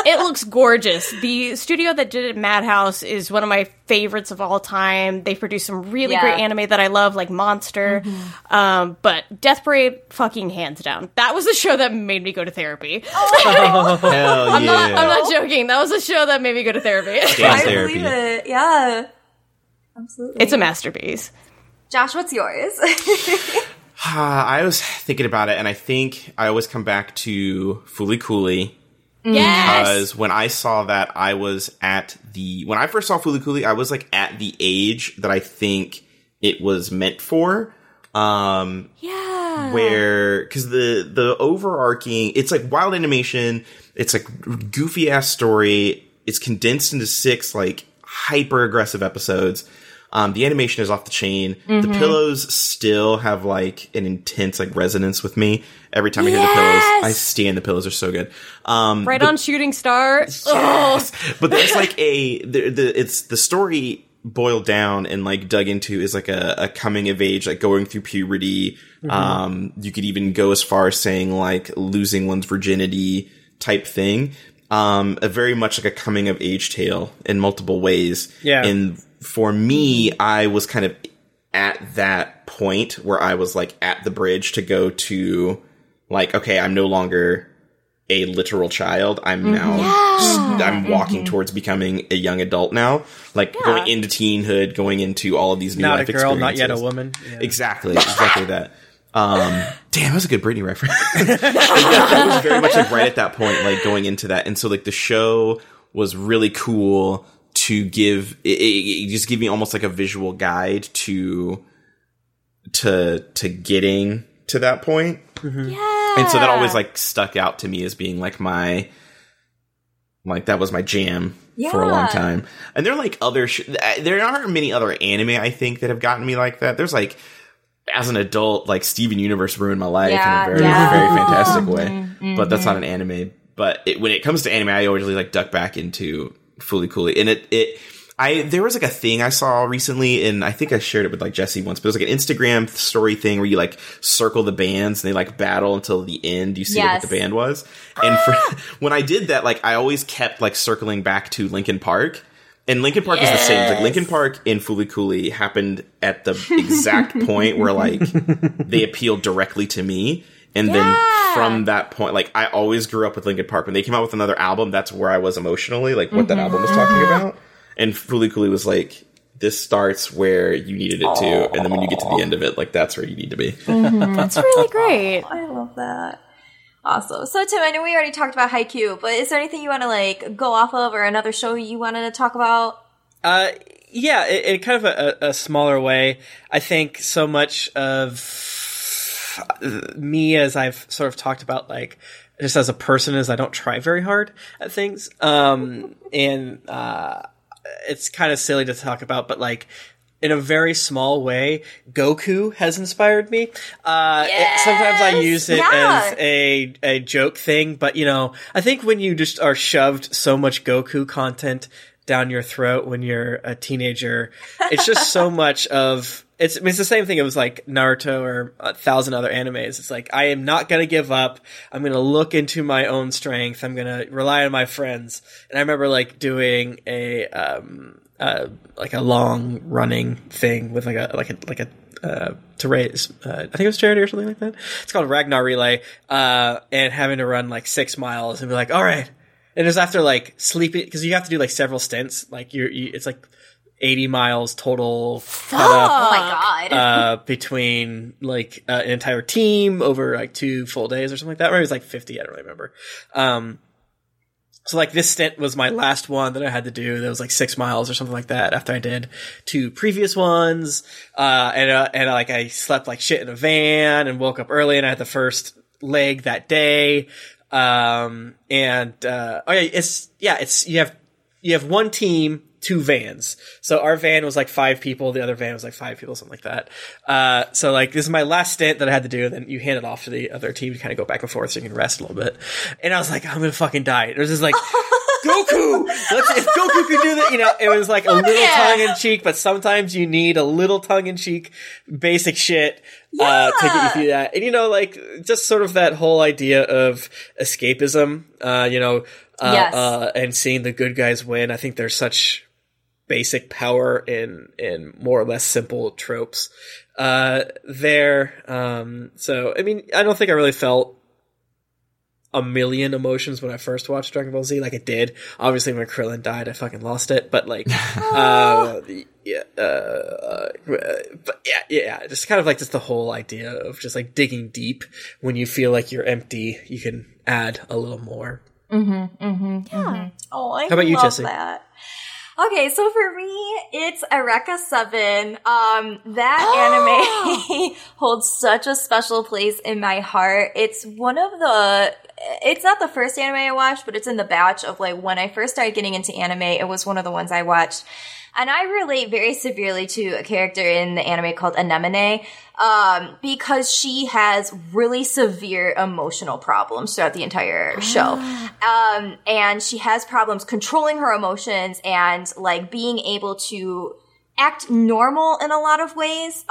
it looks gorgeous. The studio that did it, Madhouse, is one of my favorites of all time. They produce some really great anime that I love, like Monster. Mm-hmm. But Death Parade, fucking hands down. That was the show that made me go to therapy. Oh, hell I'm not joking. That was a show that made me go to therapy. I believe it. Yeah. Absolutely. It's a masterpiece. Josh, what's yours? I was thinking about it, and I think I always come back to Fooly Cooly. Yes. Because when I saw that, I was at the... When I first saw Fooly Cooly, I was, like, at the age that I think it was meant for. Yeah. Where... Because the overarching... It's, like, wild animation. It's, like, goofy-ass story. It's condensed into 6, like, hyper-aggressive episodes. The animation is off the chain. Mm-hmm. The Pillows still have, like, an intense, like, resonance with me. Every time I hear The Pillows, I stand. The Pillows are so good. On Shooting Star. Yes. But there's, like, it's the story boiled down and, like, dug into is, like, a coming of age, like, going through puberty. Mm-hmm. You could even go as far as saying, like, losing one's virginity type thing. A very much, like, a coming of age tale in multiple ways. Yeah. For me, I was kind of at that point where I was, like, at the bridge to go to, like, okay, I'm no longer a literal child. I'm now, I'm walking towards becoming a young adult now. Like, going into teenhood, going into all of these new life experiences. Not a girl, not yet a woman. Yeah. Exactly that. Damn, that was a good Britney reference. That was very much, like, right at that point, like, going into that. And so, like, the show was really cool. To give it just give me almost like a visual guide to getting to that point. Mm-hmm. Yeah. And so that always, like, stuck out to me as being, like, my, like, that was my jam for a long time. And there are, like, other there aren't many other anime I think that have gotten me like that. There's, like, as an adult, like, Steven Universe ruined my life in a very fantastic way. Mm-hmm. But that's not an anime. But when it comes to anime, I always, like, duck back into Fooly Cooly. And there was, like, a thing I saw recently, and I think I shared it with, like, Jesse once, but it was, like, an Instagram story thing where you, like, circle the bands and they, like, battle until the end. You see what the band was. And when I did that, like, I always kept, like, circling back to Linkin Park. And Linkin Park is the same. Like, Linkin Park and Fooly Cooly happened at the exact point where, like, they appealed directly to me. And then from that point, like, I always grew up with Linkin Park. When they came out with another album, that's where I was emotionally, like, what that album was talking about. And Fooly Cooly was like, this starts where you needed it to. And then when you get to the end of it, like, that's where you need to be. Mm-hmm. That's really great. I love that. Awesome. So, Tim, I know we already talked about Haikyuu, but is there anything you want to, like, go off of or another show you wanted to talk about? Yeah, in kind of a smaller way. I think so much of me, as I've sort of talked about, like, just as a person, is I don't try very hard at things, and it's kind of silly to talk about, but, like, in a very small way, Goku has inspired me. Sometimes I use it as a joke thing, but, you know, I think when you just are shoved so much Goku content down your throat when you're a teenager, it's just so much of... It's the same thing. It was like Naruto or 1,000 other animes. It's like, I am not going to give up. I'm going to look into my own strength. I'm going to rely on my friends. And I remember, like, doing a long running thing with to raise, I think it was charity or something like that. It's called Ragnar Relay. And having to run, like, 6 miles and be like, all right. And it was after, like, sleeping, because you have to do, like, several stints. Like, it's like 80 miles total. Oh my god! Between, like, an entire team over, like, 2 full days or something like that. Or it was like 50. I don't really remember. So, like, this stint was my last one that I had to do. That was like 6 miles or something like that. After I did 2 previous ones, and like, I slept like shit in a van and woke up early, and I had the first leg that day. You have one team. 2 vans. So our van was like 5 people. The other van was like 5 people, something like that. So, like, this is my last stint that I had to do. And then you hand it off to the other team to kind of go back and forth so you can rest a little bit. And I was like, I'm going to fucking die. It was just like Goku! If Goku could do that, you know, it was like a little tongue-in-cheek, but sometimes you need a little tongue-in-cheek basic shit to get you through that. And, you know, like, just sort of that whole idea of escapism, you know, and seeing the good guys win. I think there's such basic power in more or less simple tropes there. So, I mean, I don't think I really felt a million emotions when I first watched Dragon Ball Z. Like, it did. Obviously, when Krillin died, I fucking lost it. But, like, just kind of like just the whole idea of just, like, digging deep. When you feel like you're empty, you can add a little more. Mm-hmm, mm-hmm, yeah. Mm-hmm. Oh, I love that. How about you, Jesse? Okay, so for me, it's Eureka 7. That anime holds such a special place in my heart. It's one of the... It's not the first anime I watched, but it's in the batch of, like, when I first started getting into anime, it was one of the ones I watched. And I relate very severely to a character in the anime called Anemone, because she has really severe emotional problems throughout the entire show. And she has problems controlling her emotions and, like, being able to act normal in a lot of ways.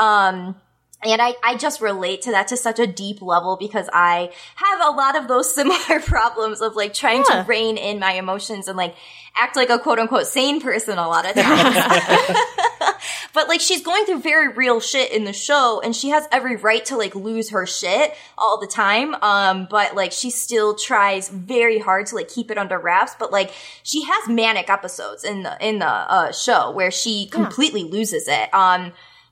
And I just relate to that to such a deep level because I have a lot of those similar problems of, like, trying to rein in my emotions and, like, act like a quote-unquote sane person a lot of times. But, like, she's going through very real shit in the show, and she has every right to, like, lose her shit all the time. But, like, she still tries very hard to, like, keep it under wraps. But, like, she has manic episodes in the show where she completely loses it.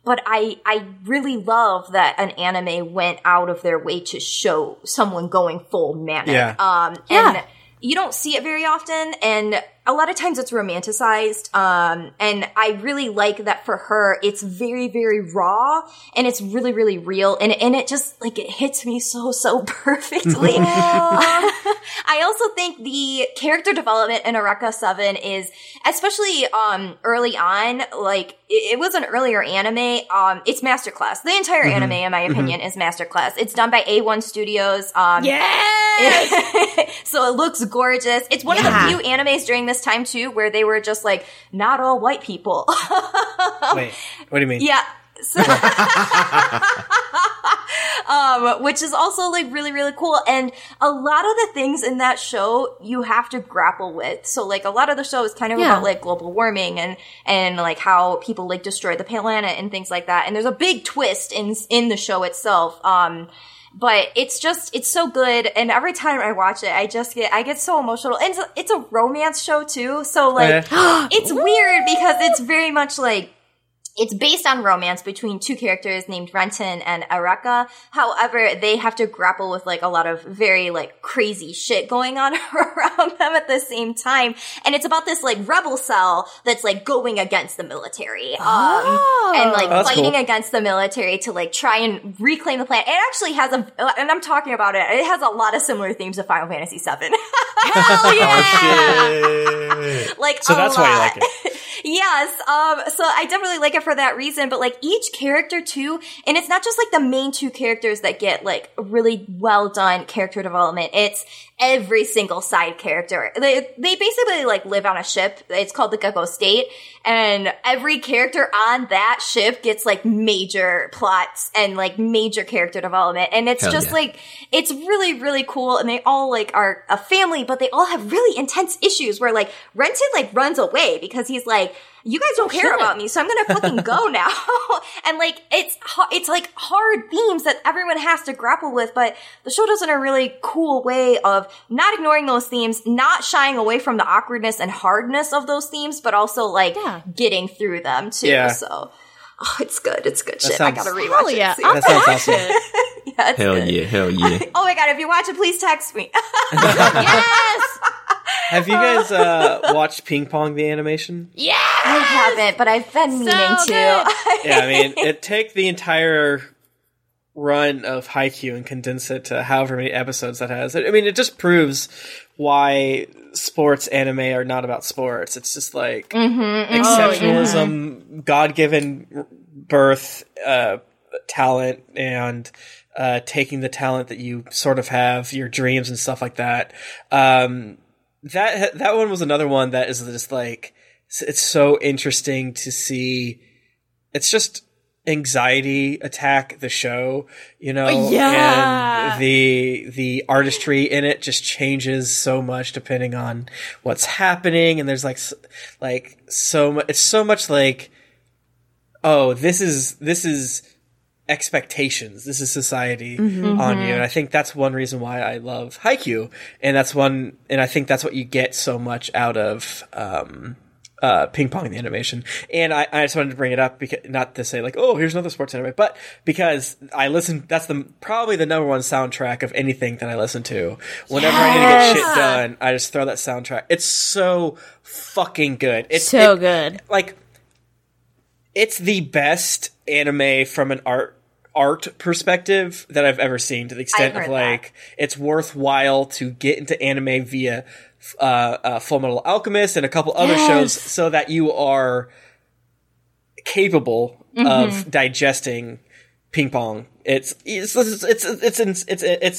But I really love that an anime went out of their way to show someone going full manic. And you don't see it very often, and a lot of times it's romanticized. And I really like that for her. It's very, very raw, and it's really, really real. And it just, like, it hits me so perfectly. I also think the character development in Eureka 7 is, especially early on, like, it was an earlier anime. It's Masterclass. The entire anime, in my opinion, is Masterclass. It's done by A1 Studios. So it looks gorgeous. It's one of the few animes during this time, too, where they were just like, not all white people. Wait, what do you mean? Yeah. So which is also, like, really, really cool. And a lot of the things in that show you have to grapple with. So, like, a lot of the show is kind of about, like, global warming and like how people, like, destroy the planet and things like that. And there's a big twist in the show itself. But it's just, it's so good. And every time I watch it, I get so emotional. And it's a romance show too. So, like, it's weird because it's very much like, it's based on romance between two characters named Renton and Eureka. However, they have to grapple with, like, a lot of very, like, crazy shit going on around them at the same time. And it's about this, like, rebel cell that's, like, going against the military. And, like, fighting against the military to, like, try and reclaim the planet. It actually has and I'm talking about it, it has a lot of similar themes to Final Fantasy 7. Hell yeah! Like, so that's why you like it. Yes. So I definitely like it for that reason, but, like, each character too, and it's not just, like, the main two characters that get, like, really well done character development. It's every single side character. They basically, like, live on a ship. It's called the Gecko State, and every character on that ship gets, like, major plots and, like, major character development. And it's like, it's really, really cool. And they all, like, are a family, but they all have really intense issues where, like, Renton, like, runs away because he's like, you guys don't care about me, so I'm gonna fucking go now. And, like, it's like hard themes that everyone has to grapple with, but the show does it in a really cool way of not ignoring those themes, not shying away from the awkwardness and hardness of those themes, but also, like, getting through them too. Yeah. So, it's good. It's good shit. I gotta rewatch it. Yeah, I'll watch it. Hell yeah. Oh my god, if you watch it, please text me. Yes! Have you guys watched Ping Pong, the animation? Yeah, I haven't, but I've been meaning to. Yeah, I mean, it take the entire run of Haikyuu and condense it to however many episodes that has. I mean, it just proves why sports anime are not about sports. It's just like exceptionalism, God-given birth, talent, and... taking the talent that you sort of have, your dreams and stuff like that, That one was another one that is just like, it's so interesting to see. It's just anxiety attack the show, you know? Yeah. And the artistry in it just changes so much depending on what's happening. And there's like so much, it's so much like, oh, this is expectations. This is society on you. And I think that's one reason why I love Haikyuu. And I think that's what you get so much out of, Ping Pong, the animation. And I just wanted to bring it up because, not to say like, oh, here's another sports anime, but because that's probably the number one soundtrack of anything that I listen to. Whenever I need to get shit done, I just throw that soundtrack. It's so fucking good. It's so good. Like, it's the best anime from an art perspective that I've ever seen, to the extent of like it's worthwhile to get into anime via Full Metal Alchemist and a couple other shows, so that you are capable of digesting Ping Pong. It's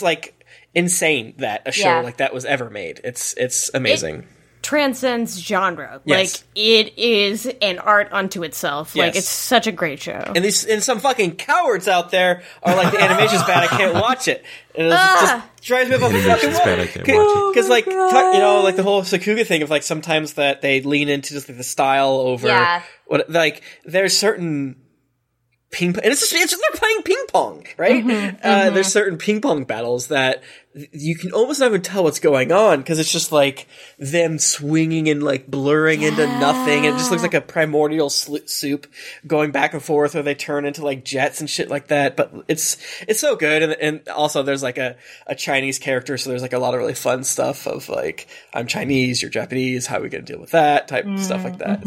like insane that a show like that was ever made. It's amazing. Transcends genre. Yes. Like, it is an art unto itself. Yes. Like, it's such a great show. And some fucking cowards out there are like, the animation's bad, I can't watch it. And it just drives me up on the fucking wall. Because, like, you know, like the whole Sakuga thing of, like, sometimes that they lean into just like the style over what, like, there's certain ping pong, and it's just they're playing ping pong, right? There's certain ping pong battles that you can almost not even tell what's going on, because it's just like them swinging and like blurring into nothing, and it just looks like a primordial soup going back and forth, or they turn into like jets and shit like that. But it's so good, and also there's like a Chinese character, so there's like a lot of really fun stuff of like, I'm Chinese, you're Japanese, how are we gonna deal with that type of stuff like that.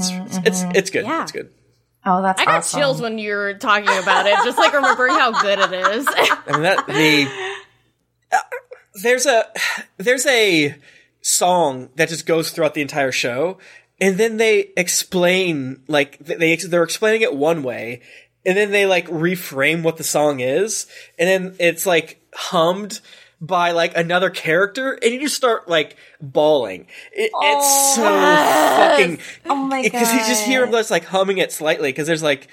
It's good. Yeah. It's good. Oh, that's awesome. I got chills when you were talking about it, just like remembering how good it is. And there's a song that just goes throughout the entire show, and then they explain, like, they're explaining it one way, and then they like reframe what the song is, and then it's like hummed by like another character, and you just start like bawling. It's so fucking. Oh my god! Because you just hear him just like humming it slightly. Because there's like,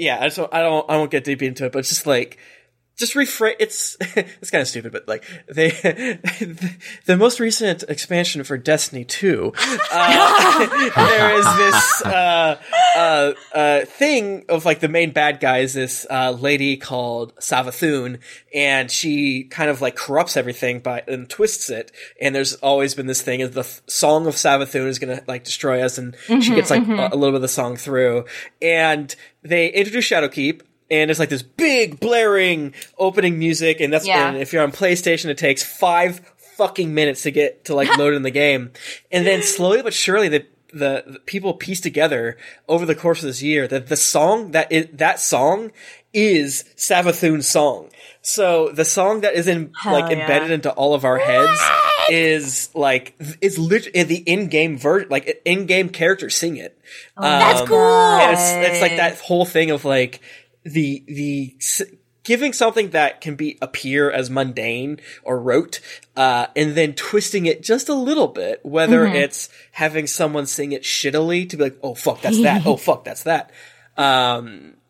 I won't get deep into it, but it's just like, just reframe. It's kind of stupid, but like the most recent expansion for Destiny 2, there is this thing of like the main bad guy is this lady called Savathun, and she kind of like corrupts everything and twists it. And there's always been this thing of the song of Savathun is gonna like destroy us, and she gets like a little bit of the song through, and they introduce Shadowkeep. And it's like this big blaring opening music, and that's and if you're on PlayStation, it takes 5 fucking minutes to get to like load in the game. And then slowly but surely the people piece together over the course of this year that the song that song is Savathun's song. So the song that is embedded into all of our heads is like is literally the in-game version, like in-game characters sing it. Oh, that's cool. It's like that whole thing of like. The giving something that can appear as mundane or rote, and then twisting it just a little bit, whether it's having someone sing it shittily to be like, oh fuck, that's that, oh fuck, that's that,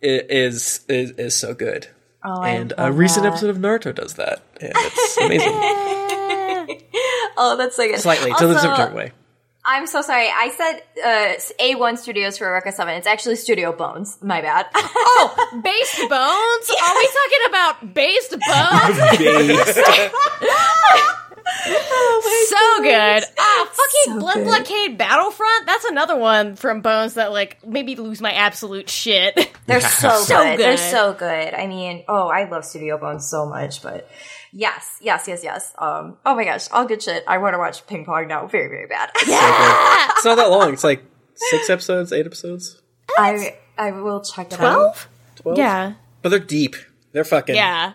is so good. Oh, and a recent episode of Naruto does that, and it's amazing. Oh, that's so good. Slightly, also, to the different way. I'm so sorry. I said A1 Studios for Eureka 7. It's actually Studio Bones. My bad. Oh, Based Bones? Yeah. Are we talking about Based Bones? Based. Oh so goodness. Good. Ah, fucking so Blood good. Blockade Battlefront? That's another one from Bones that, like, made me lose my absolute shit. They're so good. They're so good. I mean, I love Studio Bones so much, but... Yes. Oh my gosh, all good shit. I want to watch Ping Pong now. Very, very bad. Yeah! It's not that long. It's like 6 episodes, 8 episodes. I will check it out. 12? Yeah. But they're deep. They're fucking... Yeah.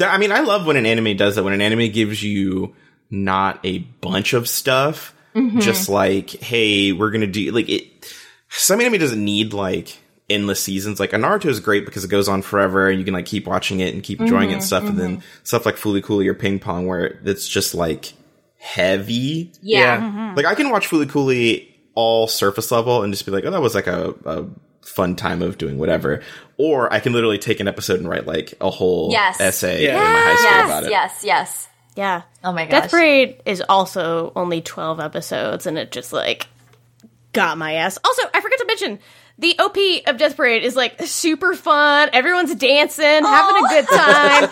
I mean, I love when an anime does that. When an anime gives you not a bunch of stuff, just like, hey, we're going to do... like it. Some anime doesn't need like... endless seasons. Like, Naruto is great because it goes on forever and you can like keep watching it and keep enjoying it and stuff. And then stuff like Fooly Cooly or Ping Pong where it's just like, heavy. Yeah. Mm-hmm. Like, I can watch Fooly Cooly all surface level and just be like, oh, that was like a fun time of doing whatever. Or I can literally take an episode and write like a whole essay in my high school about it. Yes. Yeah. Oh my gosh. Death Parade is also only 12 episodes, and it just like got my ass. Also, I forgot to mention, the OP of Death Parade is like super fun. Everyone's dancing, having a good time.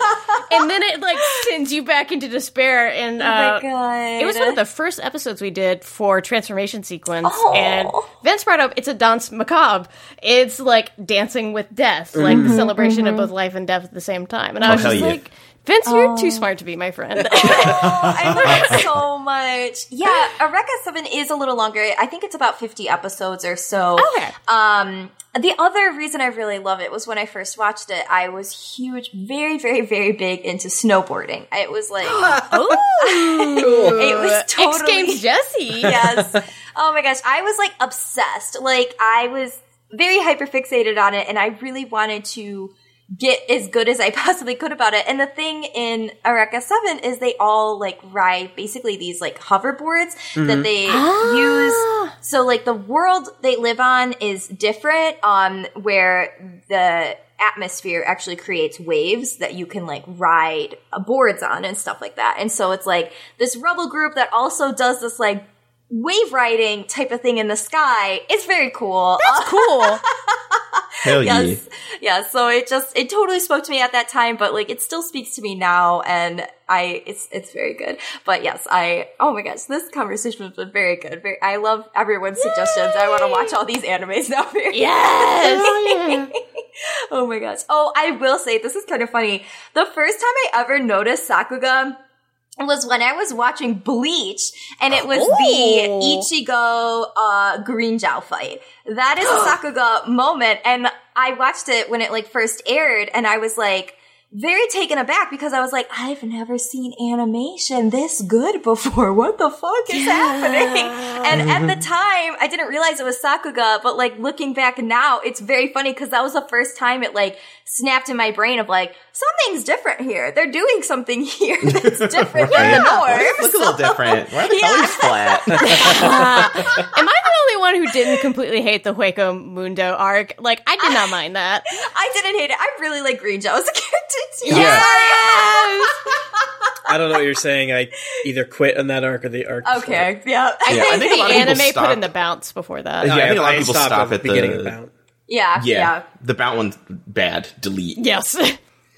And then it like sends you back into despair. And oh my God. It was one of the first episodes we did for Transformation Sequence. Oh. And Vince brought up, it's a dance macabre. It's like dancing with death, like the celebration of both life and death at the same time. And I was just like, Vince, you're too smart to be my friend. I love it so much. Yeah, Eureka 7 is a little longer. I think it's about 50 episodes or so. Okay. The other reason I really love it was when I first watched it, I was huge, very, very, very big into snowboarding. It was like, it was totally X Games Jessie. Yes. Oh my gosh, I was like obsessed. Like, I was very hyperfixated on it, and I really wanted to get as good as I possibly could about it. And the thing in Eureka 7 is they all like ride basically these like hoverboards that they use. So like the world they live on is different, where the atmosphere actually creates waves that you can like ride boards on and stuff like that. And so it's like this rebel group that also does this like wave riding type of thing in the sky. It's very cool. That's cool. Hell yeah. Yeah, so it totally spoke to me at that time, but like it still speaks to me now, and it's very good. But yes, oh my gosh, this conversation has been very good. I love everyone's suggestions. I want to watch all these animes now. Yes! Oh, yeah. Oh my gosh. Oh, I will say, this is kind of funny. The first time I ever noticed Sakuga was when I was watching Bleach, and it was the Ichigo Green Zhao fight. That is a Sakuga moment, and I watched it when it like first aired, and I was like very taken aback, because I was like, I've never seen animation this good before. What the fuck is happening? And at the time, I didn't realize it was Sakuga, but like looking back now, it's very funny, because that was the first time it like snapped in my brain of like, something's different here. They're doing something here that's different than the norm. Looks a little different. Why are the colors flat? Am I the only one who didn't completely hate the Hueco Mundo arc? Like, I did not mind that. I didn't hate it. I really like Green Zhao as a character too. Yes! I don't know what you're saying. I either quit on that arc or the arc. Okay, yeah. I think the anime put in the bounce before that. Yeah, I think a lot of people stop at the beginning of the bounce. Yeah. The bounce one's bad. Delete. Yes.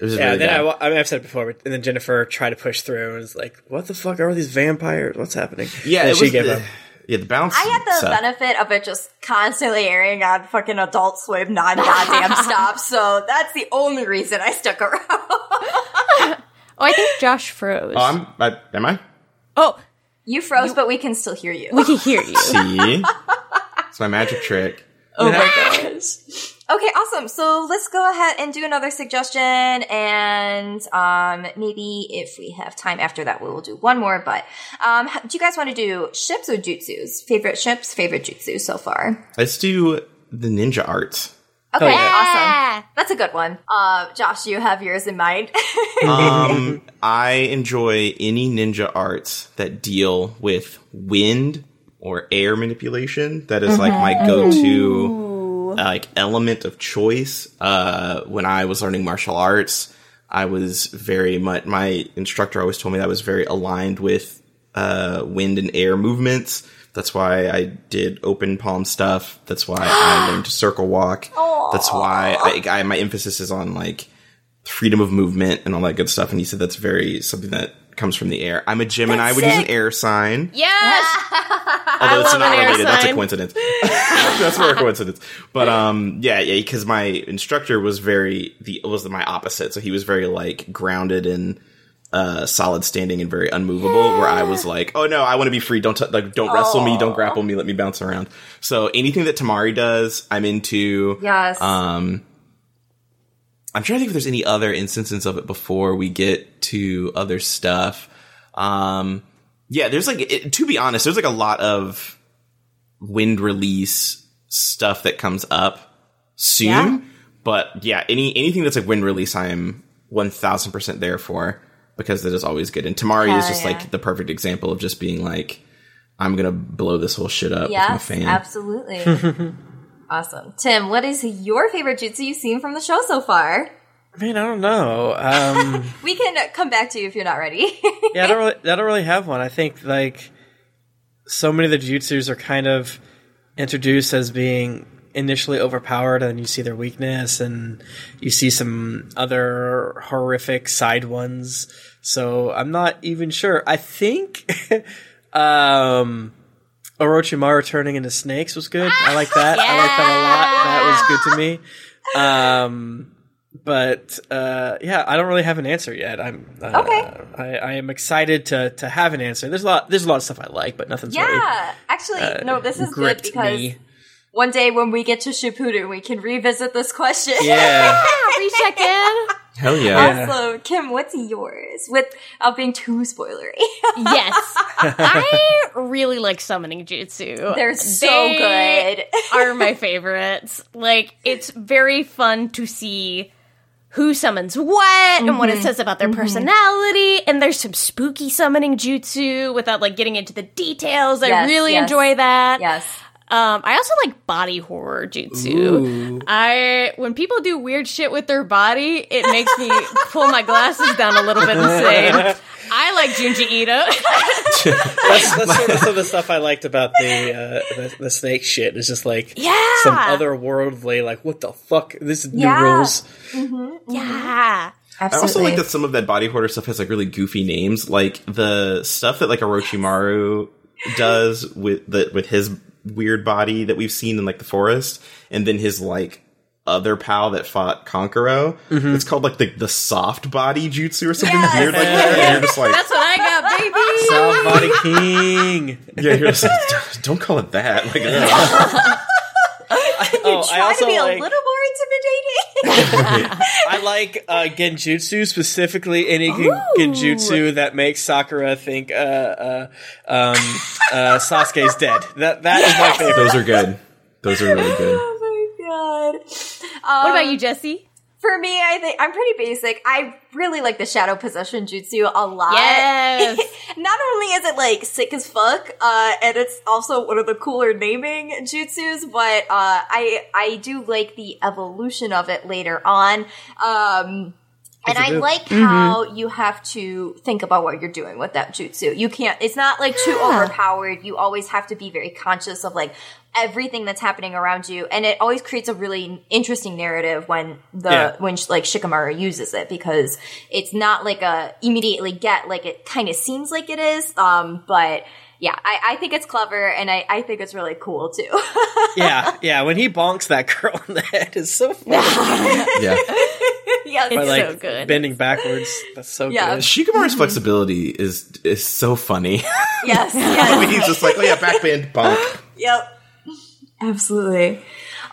Yeah, really then I've said it before, but, and then Jennifer tried to push through and was like, what the fuck are these vampires? What's happening? Yeah, and she gave up. Yeah, the bounce. I had the benefit of it just constantly airing on fucking Adult Swim non-goddamn stop, so that's the only reason I stuck around. I think Josh froze. Am I? Oh. You froze, but we can still hear you. We can hear you. See? It's my magic trick. Oh my gosh. Okay, awesome. So let's go ahead and do another suggestion, and maybe if we have time after that, we will do one more. But do you guys want to do ships or jutsus? Favorite ships, favorite jutsu so far? Let's do the ninja arts. Okay, awesome. That's a good one. Josh, you have yours in mind. I enjoy any ninja arts that deal with wind or air manipulation. That is like my go-to. Ooh. Like element of choice. When I was learning martial arts, I was very much, my instructor always told me that I was very aligned with wind and air movements. That's why I did open palm stuff. That's why I learned to circle walk. Aww. That's why my emphasis is on like freedom of movement and all that good stuff. And he said that's very something that comes from the air. I'm a Gemini. I would use an air sign. Yes! Although it's not related. That's a coincidence. That's more a coincidence. But, because my instructor was was my opposite. So he was very, like, grounded and solid standing and very unmovable, where I was like, oh, no, I want to be free. Don't wrestle me. Don't grapple me. Let me bounce around. So anything that Tamari does, I'm into. Yes. I'm trying to think if there's any other instances of it before we get to other stuff. There's like, to be honest, there's like a lot of wind release stuff that comes up soon. Yeah. But yeah, anything that's like wind release, I'm 1000% there for. because that is always good. And Tamari is just like the perfect example of just being like, I'm going to blow this whole shit up with my fan. Absolutely. Awesome. Tim, what is your favorite jutsu you've seen from the show so far? I mean, I don't know. We can come back to you if you're not ready. Yeah, I don't really have one. I think like so many of the jutsus are kind of introduced as being initially overpowered, and you see their weakness, and you see some other horrific side ones. So I'm not even sure. I think Orochimaru turning into snakes was good. I like that. Yeah! I like that a lot. That was good to me. But I don't really have an answer yet. Okay. I am excited to have an answer. There's a lot of stuff I like, but nothing's really this is good because one day when we get to Shippuden, we can revisit this question. Yeah. Recheck in. Hell yeah. Also, Kim, what's yours? Without being too spoilery. Yes. I really like summoning jutsu. They so good. Are my favorites. Like, it's very fun to see who summons what and what it says about their personality. And there's some spooky summoning jutsu without, like, getting into the details. I really enjoy that. Yes. I also like body horror jutsu. Ooh. When people do weird shit with their body, it makes me pull my glasses down a little bit and say, I like Junji Ito. That's sort of some of the stuff I liked about the snake shit. It's just like some otherworldly, like, what the fuck? This is new rules. Mm-hmm. Yeah. Absolutely. I also like that some of that body horror stuff has like really goofy names. Like the stuff that like Orochimaru does with his weird body that we've seen in like the forest, and then his like other pal that fought Konkoro. Mm-hmm. It's called like the soft body jutsu or something weird like that. And you're just like, that's what I got, baby. Soft body king. Yeah, you're just like, don't call it that. Like, Can you try to be a little more intimidating? I like genjutsu, specifically any genjutsu that makes Sakura think Sasuke's dead. That is my favorite. Those are good. Those are really good. Oh my god! What about you, Jesse? For me, I think I'm pretty basic. I really like the shadow possession jutsu a lot. Yes. Not only is it like sick as fuck, and it's also one of the cooler naming jutsus, but I do like the evolution of it later on. And I like how you have to think about what you're doing with that jutsu. You can't, it's not like too overpowered. You always have to be very conscious of like everything that's happening around you. And it always creates a really interesting narrative when Shikamaru uses it, because it's not like a immediately get, like it kind of seems like it is. But yeah, I think it's clever, and I think it's really cool, too. Yeah, when he bonks that girl on the head is so funny. Yeah. Yeah, it's like, so good. Bending backwards, that's so good. Shikamaru's flexibility is so funny. Yes. When he's just like, oh yeah, backbend, bonk. Yep. Absolutely.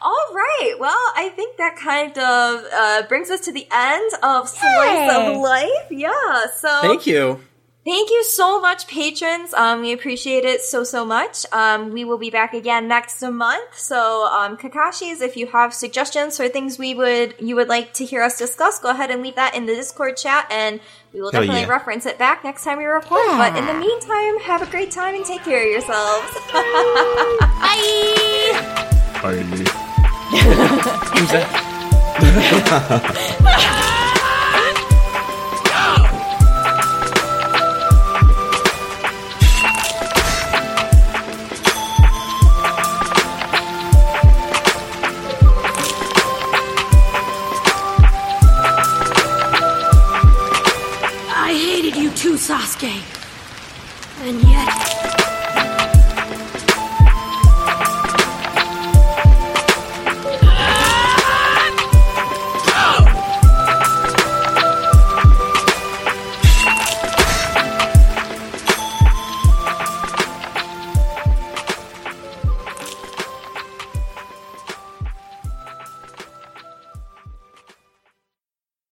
All right. Well, I think that kind of brings us to the end of Slice of Life. Yeah. So thank you. Thank you so much, patrons. We appreciate it so much. We will be back again next month. So, Kakashis, if you have suggestions for things you would like to hear us discuss, go ahead and leave that in the Discord chat, and we will definitely reference it back next time we record. Yeah. But in the meantime, have a great time and take care of yourselves. Bye. Bye. Who's that? Sasuke, and yet...